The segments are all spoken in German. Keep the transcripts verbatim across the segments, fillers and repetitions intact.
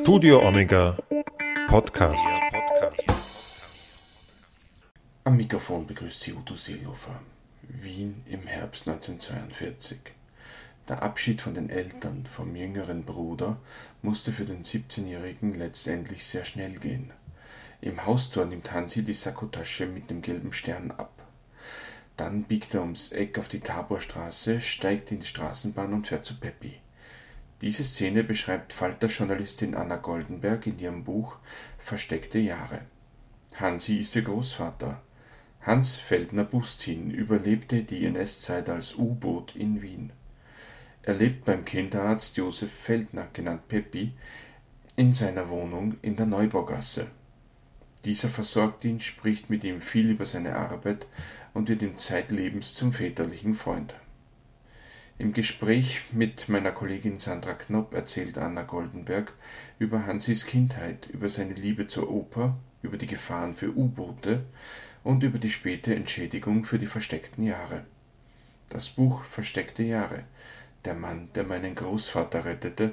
Studio Omega Podcast. Am Mikrofon begrüßt Sie Udo Sielhofer. Wien im Herbst neunzehnhundertzweiundvierzig. Der Abschied von den Eltern, vom jüngeren Bruder, musste für den siebzehnjährigen letztendlich sehr schnell gehen. Im Haustor nimmt Hansi die Sakkotasche mit dem gelben Stern ab. Dann biegt er ums Eck auf die Taborstraße, steigt in die Straßenbahn und fährt zu Peppi. Diese Szene beschreibt Falter-Journalistin Anna Goldenberg in ihrem Buch Versteckte Jahre. Hansi ist ihr Großvater. Hans Feldner-Bustin überlebte die En Es-Zeit als U-Boot in Wien. Er lebt beim Kinderarzt Josef Feldner, genannt Peppi, in seiner Wohnung in der Neubaugasse. Dieser versorgt ihn, spricht mit ihm viel über seine Arbeit und wird ihm zeitlebens zum väterlichen Freund. Im Gespräch mit meiner Kollegin Sandra Knop erzählt Anna Goldenberg über Hansis Kindheit, über seine Liebe zur Oper, über die Gefahren für U-Boote und über die späte Entschädigung für die versteckten Jahre. Das Buch Versteckte Jahre, der Mann, der meinen Großvater rettete,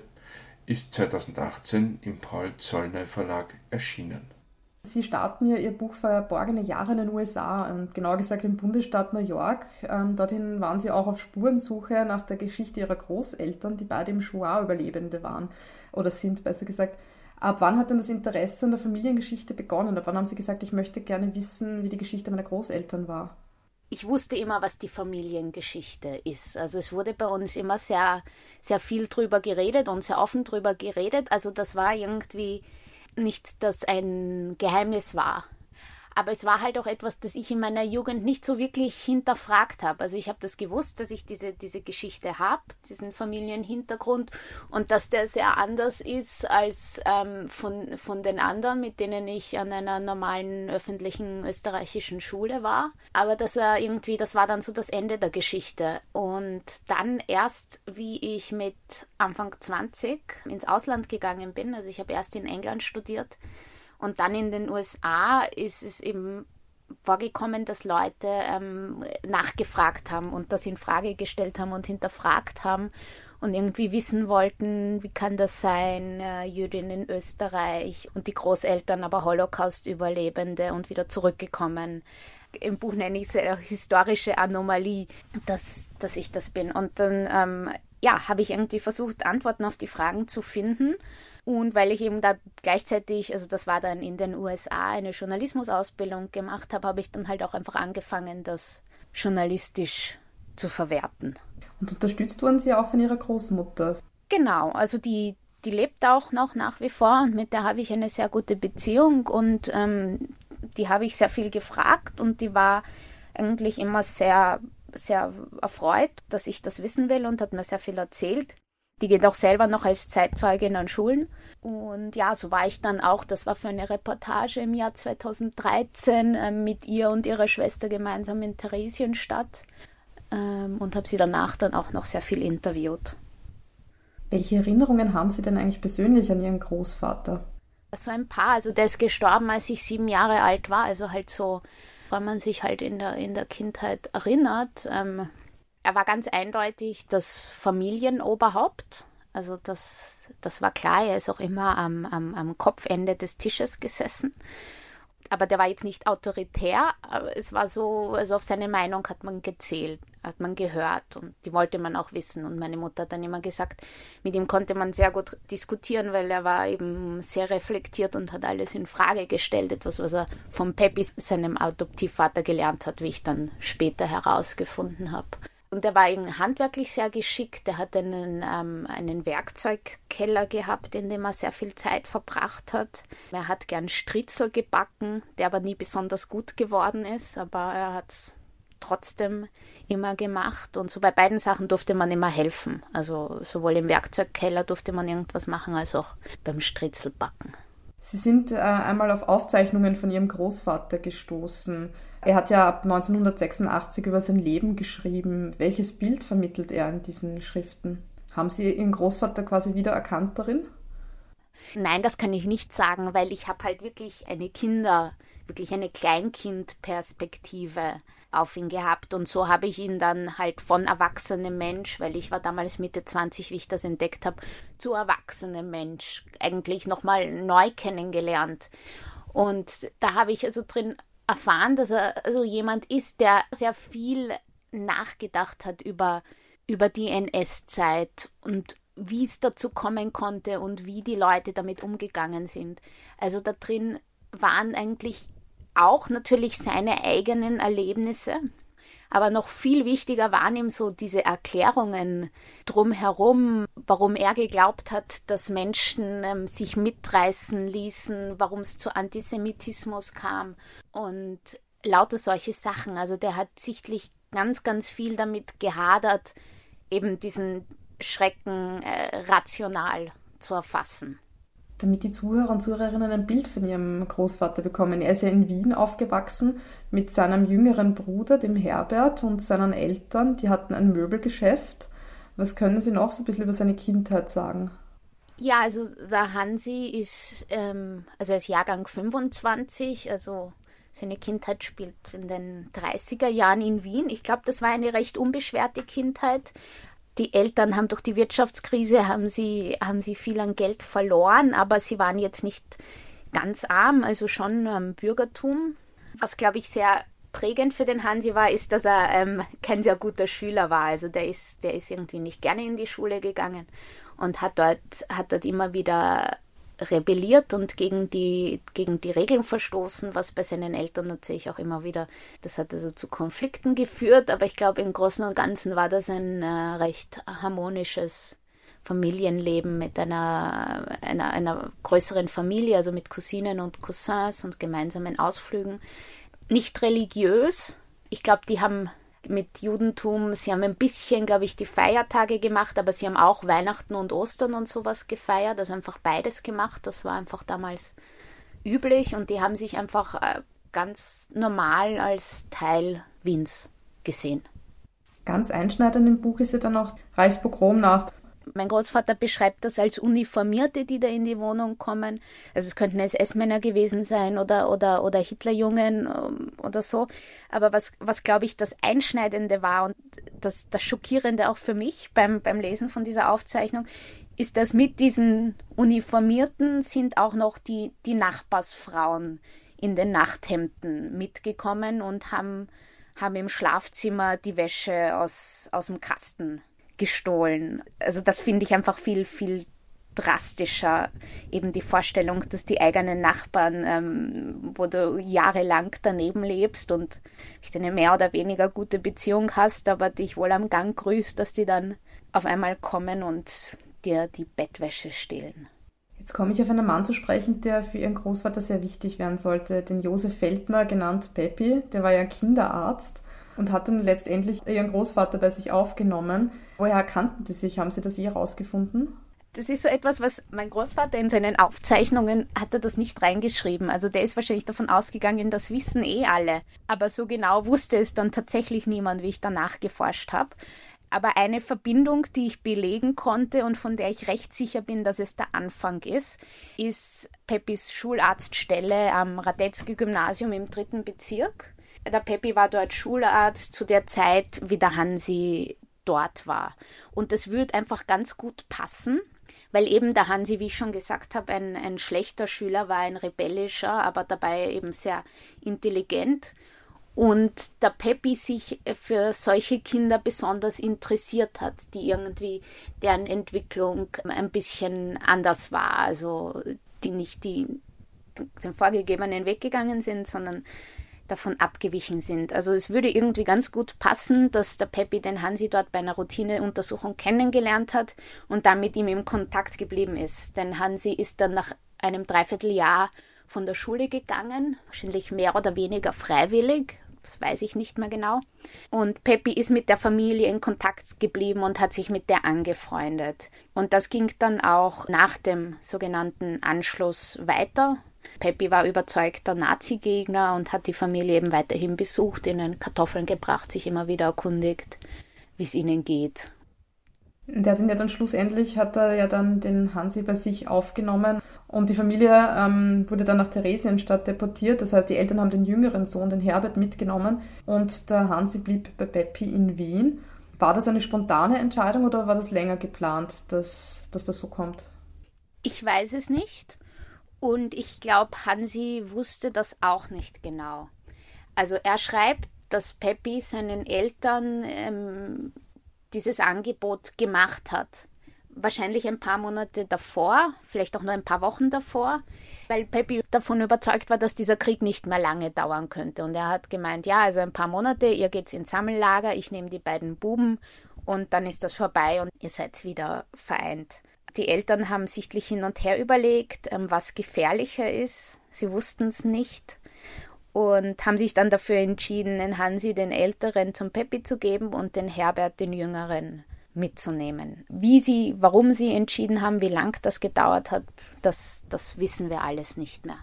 ist zweitausendachtzehn im Paul Zollner Verlag erschienen. Sie starten ja Ihr Buch Verborgene Jahre in den U S A, genauer gesagt im Bundesstaat New York. Dorthin waren Sie auch auf Spurensuche nach der Geschichte Ihrer Großeltern, die beide im Shoah-Überlebende waren oder sind, besser gesagt. Ab wann hat denn das Interesse an der Familiengeschichte begonnen? Ab wann haben Sie gesagt, ich möchte gerne wissen, wie die Geschichte meiner Großeltern war? Ich wusste immer, was die Familiengeschichte ist. Also es wurde bei uns immer sehr, sehr viel drüber geredet und sehr offen drüber geredet. Also das war irgendwie nicht, dass ein Geheimnis war. Aber es war halt auch etwas, das ich in meiner Jugend nicht so wirklich hinterfragt habe. Also ich habe das gewusst, dass ich diese, diese Geschichte habe, diesen Familienhintergrund und dass der sehr anders ist als ähm, von, von den anderen, mit denen ich an einer normalen öffentlichen österreichischen Schule war. Aber das war irgendwie, das war dann so das Ende der Geschichte. Und dann erst, wie ich mit Anfang zwanzig ins Ausland gegangen bin, also ich habe erst in England studiert, und dann in den U S A ist es eben vorgekommen, dass Leute ähm, nachgefragt haben und das in Frage gestellt haben und hinterfragt haben und irgendwie wissen wollten, wie kann das sein, äh, Jüdin in Österreich und die Großeltern aber Holocaust-Überlebende und wieder zurückgekommen. Im Buch nenne ich es eine historische Anomalie, dass, dass ich das bin. Und dann ähm, ja, habe ich irgendwie versucht, Antworten auf die Fragen zu finden. Und weil ich eben da gleichzeitig, also das war dann in den U S A, eine Journalismusausbildung gemacht habe, habe ich dann halt auch einfach angefangen, das journalistisch zu verwerten. Und unterstützt wurden Sie auch von Ihrer Großmutter? Genau, also die, die lebt auch noch nach wie vor und mit der habe ich eine sehr gute Beziehung und ähm, die habe ich sehr viel gefragt und die war eigentlich immer sehr, sehr erfreut, dass ich das wissen will und hat mir sehr viel erzählt. Die geht auch selber noch als Zeitzeugin an Schulen. Und ja, so war ich dann auch, das war für eine Reportage im Jahr zweitausenddreizehn äh, mit ihr und ihrer Schwester gemeinsam in Theresienstadt ähm, und habe sie danach dann auch noch sehr viel interviewt. Welche Erinnerungen haben Sie denn eigentlich persönlich an Ihren Großvater? So ein paar, also der ist gestorben, als ich sieben Jahre alt war, also halt so, weil man sich halt in der, in der Kindheit erinnert. Ähm, Er war ganz eindeutig das Familienoberhaupt, also das, das war klar, er ist auch immer am, am, am Kopfende des Tisches gesessen, aber der war jetzt nicht autoritär, aber es war so, also auf seine Meinung hat man gezählt, hat man gehört und die wollte man auch wissen und meine Mutter hat dann immer gesagt, mit ihm konnte man sehr gut diskutieren, weil er war eben sehr reflektiert und hat alles in Frage gestellt, etwas, was er von Peppi, seinem Adoptivvater, gelernt hat, wie ich dann später herausgefunden habe. Und er war eben handwerklich sehr geschickt. Er hat einen, ähm, einen Werkzeugkeller gehabt, in dem er sehr viel Zeit verbracht hat. Er hat gern Stritzel gebacken, der aber nie besonders gut geworden ist. Aber er hat es trotzdem immer gemacht. Und so bei beiden Sachen durfte man immer helfen. Also sowohl im Werkzeugkeller durfte man irgendwas machen, als auch beim Stritzelbacken. Sie sind äh, einmal auf Aufzeichnungen von Ihrem Großvater gestoßen. Er hat ja ab neunzehnhundertsechsundachtzig über sein Leben geschrieben. Welches Bild vermittelt er in diesen Schriften? Haben Sie Ihren Großvater quasi wiedererkannt darin? Nein, das kann ich nicht sagen, weil ich habe halt wirklich eine Kinder, wirklich eine Kleinkindperspektive auf ihn gehabt und so habe ich ihn dann halt von erwachsenem Mensch, weil ich war damals Mitte zwanzig, wie ich das entdeckt habe, zu erwachsenem Mensch eigentlich nochmal neu kennengelernt. Und da habe ich also drin erfahren, dass er so jemand ist, der sehr viel nachgedacht hat über, über die N S-Zeit und wie es dazu kommen konnte und wie die Leute damit umgegangen sind. Also da drin waren eigentlich auch natürlich seine eigenen Erlebnisse, aber noch viel wichtiger waren ihm so diese Erklärungen drumherum, warum er geglaubt hat, dass Menschen ähm, sich mitreißen ließen, warum es zu Antisemitismus kam und lauter solche Sachen. Also der hat sichtlich ganz, ganz viel damit gehadert, eben diesen Schrecken äh, rational zu erfassen. Damit die Zuhörer und Zuhörerinnen ein Bild von ihrem Großvater bekommen. Er ist ja in Wien aufgewachsen mit seinem jüngeren Bruder, dem Herbert, und seinen Eltern. Die hatten ein Möbelgeschäft. Was können Sie noch so ein bisschen über seine Kindheit sagen? Ja, also der Hansi ist, ähm, also er ist Jahrgang fünfundzwanzig, also seine Kindheit spielt in den dreißiger Jahren in Wien. Ich glaube, das war eine recht unbeschwerte Kindheit. Die Eltern haben durch die Wirtschaftskrise haben sie, haben sie viel an Geld verloren, aber sie waren jetzt nicht ganz arm, also schon ähm, Bürgertum. Was, glaube ich, sehr prägend für den Hansi war, ist, dass er ähm, kein sehr guter Schüler war. Also der ist, der ist irgendwie nicht gerne in die Schule gegangen und hat dort, hat dort immer wieder rebelliert und gegen die, gegen die Regeln verstoßen, was bei seinen Eltern natürlich auch immer wieder, das hat also zu Konflikten geführt, aber ich glaube im Großen und Ganzen war das ein äh, recht harmonisches Familienleben mit einer, einer, einer größeren Familie, also mit Cousinen und Cousins und gemeinsamen Ausflügen. Nicht religiös, ich glaube, die haben mit Judentum, sie haben ein bisschen, glaube ich, die Feiertage gemacht, aber sie haben auch Weihnachten und Ostern und sowas gefeiert, also einfach beides gemacht, das war einfach damals üblich und die haben sich einfach ganz normal als Teil Wiens gesehen. Ganz einschneidend im Buch ist ja dann auch Reichspogromnacht. Mein Großvater beschreibt das als Uniformierte, die da in die Wohnung kommen. Also es könnten S S-Männer gewesen sein oder, oder, oder Hitlerjungen oder so. Aber was, was glaube ich, das Einschneidende war und das, das Schockierende auch für mich beim, beim Lesen von dieser Aufzeichnung, ist, dass mit diesen Uniformierten sind auch noch die, die Nachbarsfrauen in den Nachthemden mitgekommen und haben, haben im Schlafzimmer die Wäsche aus, aus dem Kasten gestohlen. Also das finde ich einfach viel, viel drastischer. Eben die Vorstellung, dass die eigenen Nachbarn, ähm, wo du jahrelang daneben lebst und eine mehr oder weniger gute Beziehung hast, aber dich wohl am Gang grüßt, dass die dann auf einmal kommen und dir die Bettwäsche stehlen. Jetzt komme ich auf einen Mann zu sprechen, der für ihren Großvater sehr wichtig werden sollte, den Josef Feldner, genannt Peppi. Der war ja Kinderarzt und hat dann letztendlich ihren Großvater bei sich aufgenommen. Woher kannten die sich? Haben sie das je herausgefunden? Das ist so etwas, was mein Großvater in seinen Aufzeichnungen, hat er das nicht reingeschrieben. Also der ist wahrscheinlich davon ausgegangen, das wissen eh alle. Aber so genau wusste es dann tatsächlich niemand, wie ich danach geforscht habe. Aber eine Verbindung, die ich belegen konnte und von der ich recht sicher bin, dass es der Anfang ist, ist Peppis Schularztstelle am Radetzky-Gymnasium im dritten Bezirk. Der Peppi war dort Schularzt zu der Zeit, wie der Hansi dort war. Und das würde einfach ganz gut passen, weil eben der Hansi, wie ich schon gesagt habe, ein, ein schlechter Schüler war, ein rebellischer, aber dabei eben sehr intelligent. Und der Peppi sich für solche Kinder besonders interessiert hat, die irgendwie deren Entwicklung ein bisschen anders war. Also die nicht die, den vorgegebenen Weg gegangen sind, sondern davon abgewichen sind. Also es würde irgendwie ganz gut passen, dass der Peppi den Hansi dort bei einer Routineuntersuchung kennengelernt hat und dann mit ihm im Kontakt geblieben ist. Denn Hansi ist dann nach einem Dreivierteljahr von der Schule gegangen, wahrscheinlich mehr oder weniger freiwillig, das weiß ich nicht mehr genau. Und Peppi ist mit der Familie in Kontakt geblieben und hat sich mit der angefreundet. Und das ging dann auch nach dem sogenannten Anschluss weiter. Peppi war überzeugter Nazi-Gegner und hat die Familie eben weiterhin besucht, ihnen Kartoffeln gebracht, sich immer wieder erkundigt, wie es ihnen geht. Der hat ihn ja dann schlussendlich, hat er ja dann den Hansi bei sich aufgenommen und die Familie ähm, wurde dann nach Theresienstadt deportiert. Das heißt, die Eltern haben den jüngeren Sohn, den Herbert, mitgenommen und der Hansi blieb bei Beppi in Wien. War das eine spontane Entscheidung oder war das länger geplant, dass, dass das so kommt? Ich weiß es nicht und ich glaube, Hansi wusste das auch nicht genau. Also er schreibt, dass Beppi seinen Eltern ähm, dieses Angebot gemacht hat. Wahrscheinlich ein paar Monate davor, vielleicht auch nur ein paar Wochen davor, weil Beppi davon überzeugt war, dass dieser Krieg nicht mehr lange dauern könnte. Und er hat gemeint, ja, also ein paar Monate, ihr geht's ins Sammellager, ich nehme die beiden Buben und dann ist das vorbei und ihr seid wieder vereint. Die Eltern haben sichtlich hin und her überlegt, was gefährlicher ist. Sie wussten es nicht und haben sich dann dafür entschieden, den Hansi, den Älteren, zum Beppi zu geben und den Herbert, den Jüngeren, mitzunehmen. Wie sie, warum sie entschieden haben, wie lang das gedauert hat, das, das wissen wir alles nicht mehr.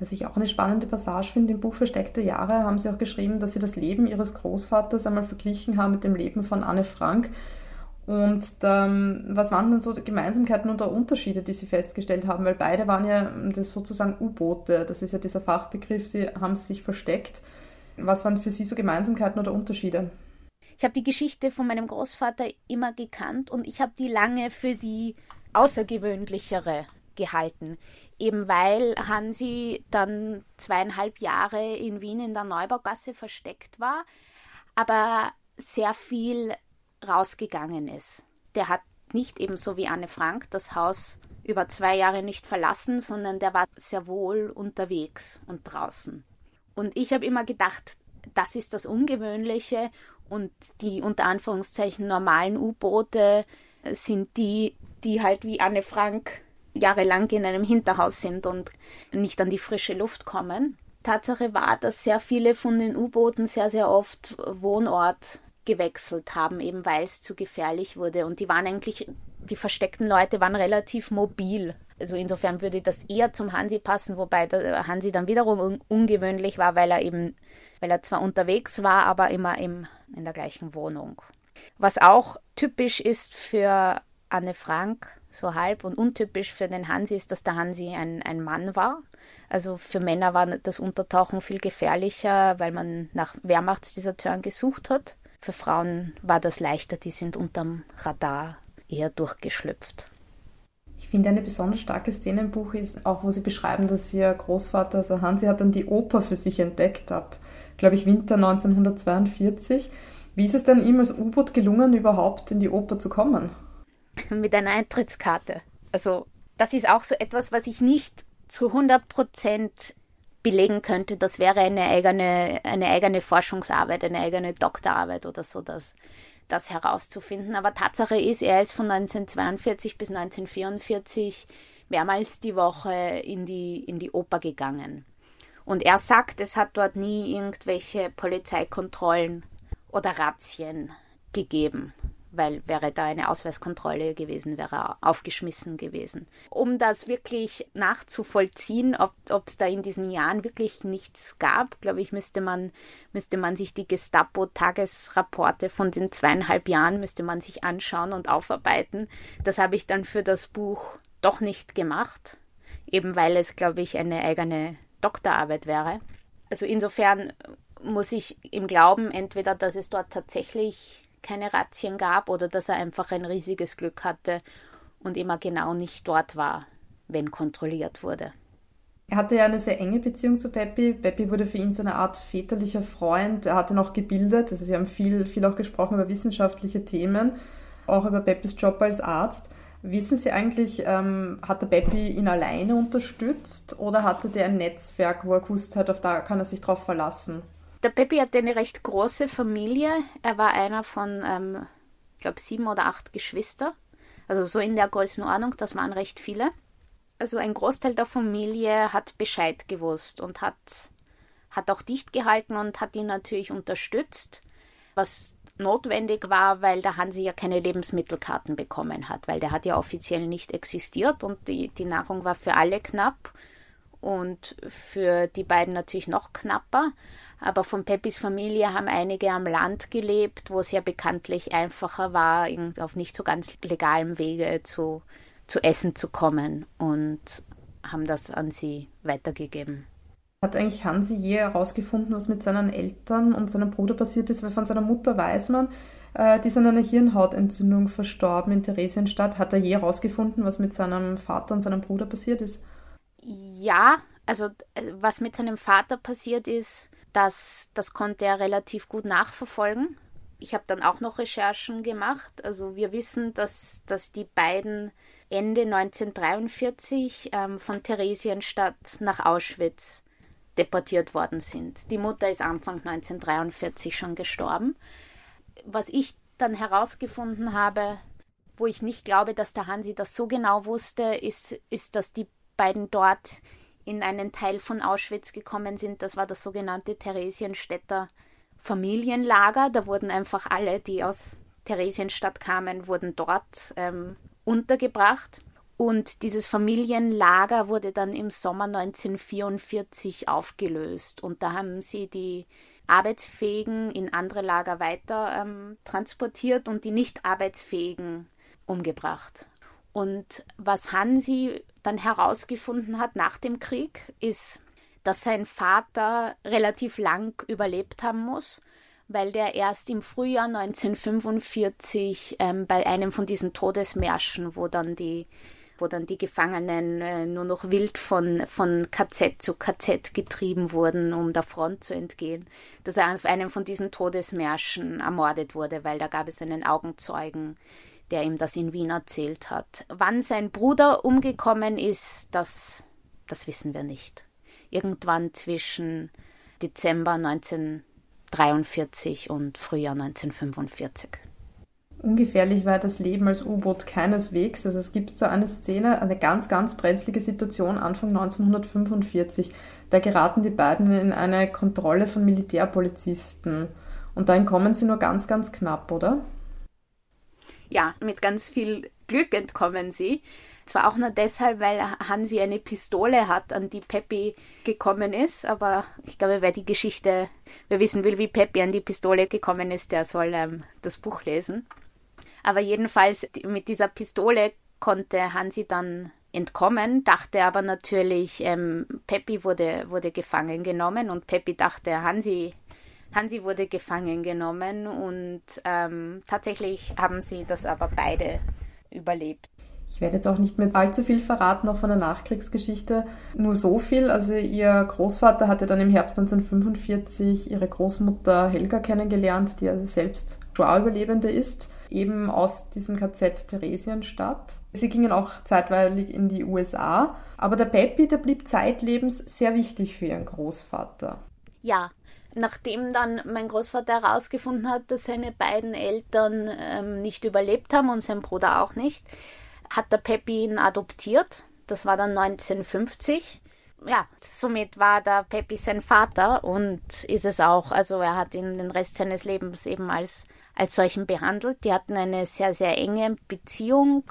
Was ich auch eine spannende Passage finde, im Buch Versteckte Jahre haben sie auch geschrieben, dass sie das Leben ihres Großvaters einmal verglichen haben mit dem Leben von Anne Frank. Und ähm, was waren denn so Gemeinsamkeiten und Unterschiede, die sie festgestellt haben? Weil beide waren ja das sozusagen U-Boote, das ist ja dieser Fachbegriff, sie haben sich versteckt. Was waren für sie so Gemeinsamkeiten oder Unterschiede? Ich habe die Geschichte von meinem Großvater immer gekannt und ich habe die lange für die außergewöhnlichere gehalten. Eben weil Hansi dann zweieinhalb Jahre in Wien in der Neubaugasse versteckt war, aber sehr viel rausgegangen ist. Der hat nicht ebenso wie Anne Frank das Haus über zwei Jahre nicht verlassen, sondern der war sehr wohl unterwegs und draußen. Und ich habe immer gedacht, das ist das Ungewöhnliche. Und die unter Anführungszeichen normalen U-Boote sind die, die halt wie Anne Frank jahrelang in einem Hinterhaus sind und nicht an die frische Luft kommen. Tatsache war, dass sehr viele von den U-Booten sehr, sehr oft Wohnort gewechselt haben, eben weil es zu gefährlich wurde. Und die waren eigentlich, die versteckten Leute waren relativ mobil. Also insofern würde das eher zum Hansi passen, wobei der Hansi dann wiederum un- ungewöhnlich war, weil er eben, weil er zwar unterwegs war, aber immer im, in der gleichen Wohnung. Was auch typisch ist für Anne Frank, so halb, und untypisch für den Hansi ist, dass der Hansi ein, ein Mann war. Also für Männer war das Untertauchen viel gefährlicher, weil man nach Wehrmachtsdeserteuren gesucht hat. Für Frauen war das leichter, die sind unterm Radar eher durchgeschlüpft. Ich finde, eine besonders starke Szene im Buch ist auch, wo sie beschreiben, dass ihr Großvater, also Hansi, hat dann die Oper für sich entdeckt ab, glaube ich, Winter neunzehnhundertzweiundvierzig. Wie ist es denn ihm als U-Boot gelungen, überhaupt in die Oper zu kommen? Mit einer Eintrittskarte. Also das ist auch so etwas, was ich nicht zu hundert Prozent belegen könnte. Das wäre eine eigene, eine eigene Forschungsarbeit, eine eigene Doktorarbeit oder so, dass das herauszufinden. Aber Tatsache ist, er ist von neunzehnhundertzweiundvierzig bis neunzehnhundertvierundvierzig mehrmals die Woche in die, in die Oper gegangen. Und er sagt, es hat dort nie irgendwelche Polizeikontrollen oder Razzien gegeben, weil wäre da eine Ausweiskontrolle gewesen, wäre er aufgeschmissen gewesen. Um das wirklich nachzuvollziehen, ob es da in diesen Jahren wirklich nichts gab, glaube ich, müsste man, müsste man sich die Gestapo-Tagesrapporte von den zweieinhalb Jahren müsste man sich anschauen und aufarbeiten. Das habe ich dann für das Buch doch nicht gemacht, eben weil es, glaube ich, eine eigene Doktorarbeit wäre. Also insofern muss ich ihm glauben, entweder, dass es dort tatsächlich keine Razzien gab oder dass er einfach ein riesiges Glück hatte und immer genau nicht dort war, wenn kontrolliert wurde. Er hatte ja eine sehr enge Beziehung zu Beppi. Beppi wurde für ihn so eine Art väterlicher Freund. Er hatte noch gebildet, also sie haben viel, viel auch gesprochen über wissenschaftliche Themen, auch über Beppis Job als Arzt. Wissen Sie eigentlich, ähm, hat der Beppi ihn alleine unterstützt oder hatte der ein Netzwerk, wo er gewusst hat, auf da kann er sich drauf verlassen? Der Beppi hatte eine recht große Familie. Er war einer von, ähm, ich glaube, sieben oder acht Geschwister. Also so in der Größenordnung, das waren recht viele. Also ein Großteil der Familie hat Bescheid gewusst und hat, hat auch dicht gehalten und hat ihn natürlich unterstützt, was notwendig war, weil der Hansi ja keine Lebensmittelkarten bekommen hat, weil der hat ja offiziell nicht existiert und die, die Nahrung war für alle knapp. und für die beiden natürlich noch knapper. Aber von Peppis Familie haben einige am Land gelebt, wo es ja bekanntlich einfacher war, auf nicht so ganz legalem Wege zu, zu essen zu kommen, und haben das an sie weitergegeben. Hat eigentlich Hansi je herausgefunden, was mit seinen Eltern und seinem Bruder passiert ist? Weil von seiner Mutter weiß man, die ist an einer Hirnhautentzündung verstorben in Theresienstadt. Hat er je herausgefunden, was mit seinem Vater und seinem Bruder passiert ist? Ja, also was mit seinem Vater passiert ist, das, das konnte er relativ gut nachverfolgen. Ich habe dann auch noch Recherchen gemacht. Also wir wissen, dass, dass die beiden Ende neunzehnhundertdreiundvierzig ähm, von Theresienstadt nach Auschwitz deportiert worden sind. Die Mutter ist Anfang neunzehnhundertdreiundvierzig schon gestorben. Was ich dann herausgefunden habe, wo ich nicht glaube, dass der Hansi das so genau wusste, ist, ist, dass die beiden dort in einen Teil von Auschwitz gekommen sind. Das war das sogenannte Theresienstädter Familienlager. Da wurden einfach alle, die aus Theresienstadt kamen, wurden dort ähm, untergebracht. Und dieses Familienlager wurde dann im Sommer neunzehnhundertvierundvierzig aufgelöst. Und da haben sie die Arbeitsfähigen in andere Lager weiter ähm, transportiert und die Nicht-Arbeitsfähigen umgebracht. Und was Hansi dann herausgefunden hat nach dem Krieg, ist, dass sein Vater relativ lang überlebt haben muss, weil der erst im Frühjahr neunzehnhundertfünfundvierzig ähm, bei einem von diesen Todesmärschen, wo dann die, wo dann die Gefangenen äh, nur noch wild von, von K Z zu K Z getrieben wurden, um der Front zu entgehen, dass er auf einem von diesen Todesmärschen ermordet wurde, weil da gab es einen Augenzeugen, der ihm das in Wien erzählt hat. Wann sein Bruder umgekommen ist, das, das wissen wir nicht. Irgendwann zwischen Dezember neunzehnhundertdreiundvierzig und Frühjahr neunzehnhundertfünfundvierzig. Ungefährlich war das Leben als U-Boot keineswegs. Also es gibt so eine Szene, eine ganz, ganz brenzlige Situation Anfang neunzehnhundertfünfundvierzig. Da geraten die beiden in eine Kontrolle von Militärpolizisten. Und dann kommen sie nur ganz, ganz knapp, oder? Ja, mit ganz viel Glück entkommen sie. Zwar auch nur deshalb, weil Hansi eine Pistole hat, an die Peppi gekommen ist, aber ich glaube, wer die Geschichte, wer wissen will, wie Peppi an die Pistole gekommen ist, der soll ähm, das Buch lesen. Aber jedenfalls mit dieser Pistole konnte Hansi dann entkommen, dachte aber natürlich, ähm, Peppi wurde, wurde gefangen genommen und Peppi dachte, Hansi, Hansi wurde gefangen genommen und ähm, tatsächlich haben sie das aber beide überlebt. Ich werde jetzt auch nicht mehr allzu viel verraten, auch von der Nachkriegsgeschichte. Nur so viel, also ihr Großvater hatte dann im Herbst neunzehnhundertfünfundvierzig ihre Großmutter Helga kennengelernt, die also selbst Shoah-Überlebende ist, eben aus diesem K Z Theresienstadt. Sie gingen auch zeitweilig in die U S A, aber der Peppi, der blieb zeitlebens sehr wichtig für ihren Großvater. Ja, nachdem dann mein Großvater herausgefunden hat, dass seine beiden Eltern ähm, nicht überlebt haben und sein Bruder auch nicht, hat der Peppi ihn adoptiert. Das war dann neunzehnhundertfünfzig. Ja, somit war der Peppi sein Vater und ist es auch. Also er hat ihn den Rest seines Lebens eben als, als solchen behandelt. Die hatten eine sehr, sehr enge Beziehung.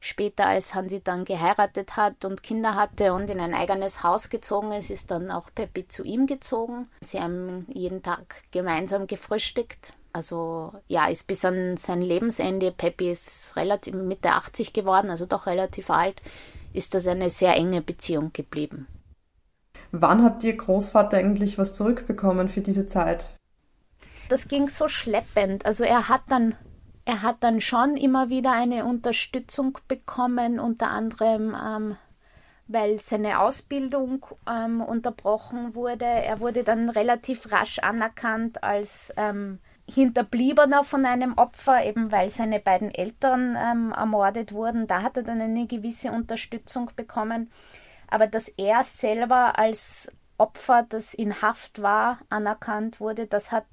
Später, als Hansi dann geheiratet hat und Kinder hatte und in ein eigenes Haus gezogen ist, ist dann auch Peppi zu ihm gezogen. Sie haben jeden Tag gemeinsam gefrühstückt. Also ja, ist bis an sein Lebensende, Peppi ist relativ Mitte achtzig geworden, also doch relativ alt, ist das eine sehr enge Beziehung geblieben. Wann hat Ihr Großvater eigentlich was zurückbekommen für diese Zeit? Das ging so schleppend. Also er hat dann, er hat dann schon immer wieder eine Unterstützung bekommen, unter anderem ähm, weil seine Ausbildung ähm, unterbrochen wurde. Er wurde dann relativ rasch anerkannt als ähm, Hinterbliebener von einem Opfer, eben weil seine beiden Eltern ähm, ermordet wurden. Da hat er dann eine gewisse Unterstützung bekommen. Aber dass er selber als Opfer, das in Haft war, anerkannt wurde, das hat,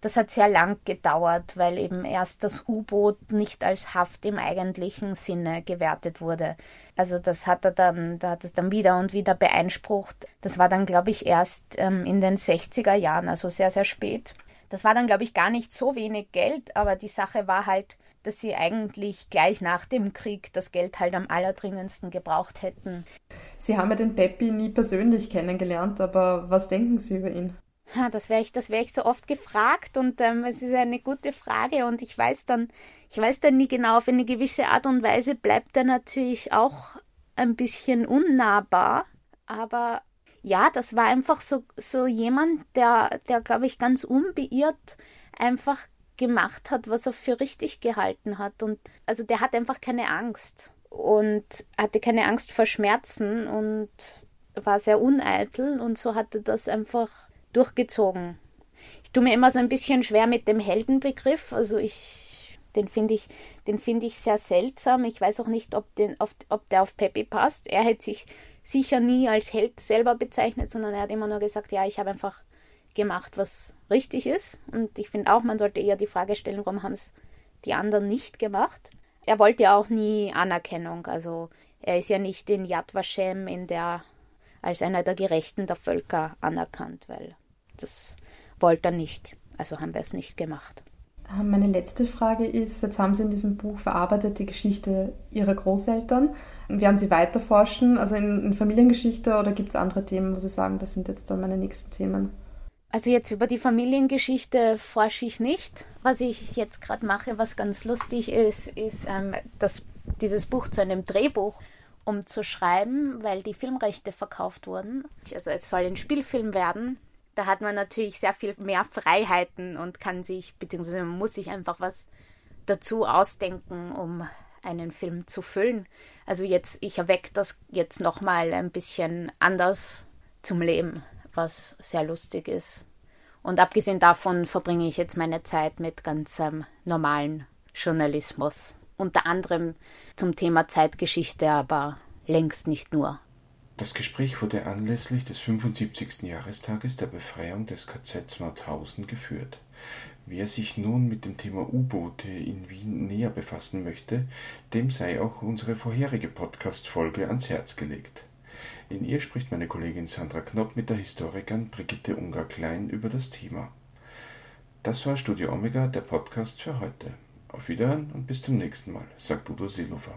das hat sehr lang gedauert, weil eben erst das U-Boot nicht als Haft im eigentlichen Sinne gewertet wurde. Also das hat er dann, da hat es dann wieder und wieder beeinsprucht. Das war dann, glaube ich, erst ähm, in den sechziger Jahren, also sehr, sehr spät. Das war dann, glaube ich, gar nicht so wenig Geld, aber die Sache war halt, dass sie eigentlich gleich nach dem Krieg das Geld halt am allerdringendsten gebraucht hätten. Sie haben ja den Peppi nie persönlich kennengelernt, aber was denken Sie über ihn? Ja, das werde ich, das werde ich so oft gefragt und ähm, es ist eine gute Frage und ich weiß dann, ich weiß dann nie genau, auf eine gewisse Art und Weise bleibt er natürlich auch ein bisschen unnahbar, aber ja, das war einfach so, so jemand, der, der glaube ich ganz unbeirrt einfach gemacht hat, was er für richtig gehalten hat und also der hat einfach keine Angst und hatte keine Angst vor Schmerzen und war sehr uneitel und so hatte das einfach durchgezogen. Ich tue mir immer so ein bisschen schwer mit dem Heldenbegriff, also ich, den finde ich, den finde ich sehr seltsam. Ich weiß auch nicht, ob, den, auf, ob der auf Peppi passt. Er hätte sich sicher nie als Held selber bezeichnet, sondern er hat immer nur gesagt, ja, ich habe einfach gemacht, was richtig ist. Und ich finde auch, man sollte eher die Frage stellen, warum haben es die anderen nicht gemacht? Er wollte ja auch nie Anerkennung. Also er ist ja nicht in Yad Vashem in der, als einer der Gerechten der Völker anerkannt, weil das wollte er nicht. Also haben wir es nicht gemacht. Meine letzte Frage ist, jetzt haben Sie in diesem Buch verarbeitet die Geschichte Ihrer Großeltern. Werden Sie weiter forschen, also in, in Familiengeschichte, oder gibt es andere Themen, wo Sie sagen, das sind jetzt dann meine nächsten Themen? Also jetzt über die Familiengeschichte forsche ich nicht. Was ich jetzt gerade mache, was ganz lustig ist, ist ähm, das, dieses Buch zu einem Drehbuch umzuschreiben, weil die Filmrechte verkauft wurden. Also es soll ein Spielfilm werden. Da hat man natürlich sehr viel mehr Freiheiten und kann sich, beziehungsweise man muss sich einfach was dazu ausdenken, um einen Film zu füllen. Also jetzt, ich erwecke das jetzt nochmal ein bisschen anders zum Leben, was sehr lustig ist. Und abgesehen davon verbringe ich jetzt meine Zeit mit ganz ähm, normalen Journalismus. Unter anderem zum Thema Zeitgeschichte, aber längst nicht nur. Das Gespräch wurde anlässlich des fünfundsiebzigsten Jahrestages der Befreiung des K Z Mauthausen geführt. Wer sich nun mit dem Thema U-Boote in Wien näher befassen möchte, dem sei auch unsere vorherige Podcast-Folge ans Herz gelegt. In ihr spricht meine Kollegin Sandra Knop mit der Historikerin Brigitte Ungar-Klein über das Thema. Das war Studio Omega, der Podcast für heute. Auf Wiederhören und bis zum nächsten Mal, sagt Udo Sielhofer.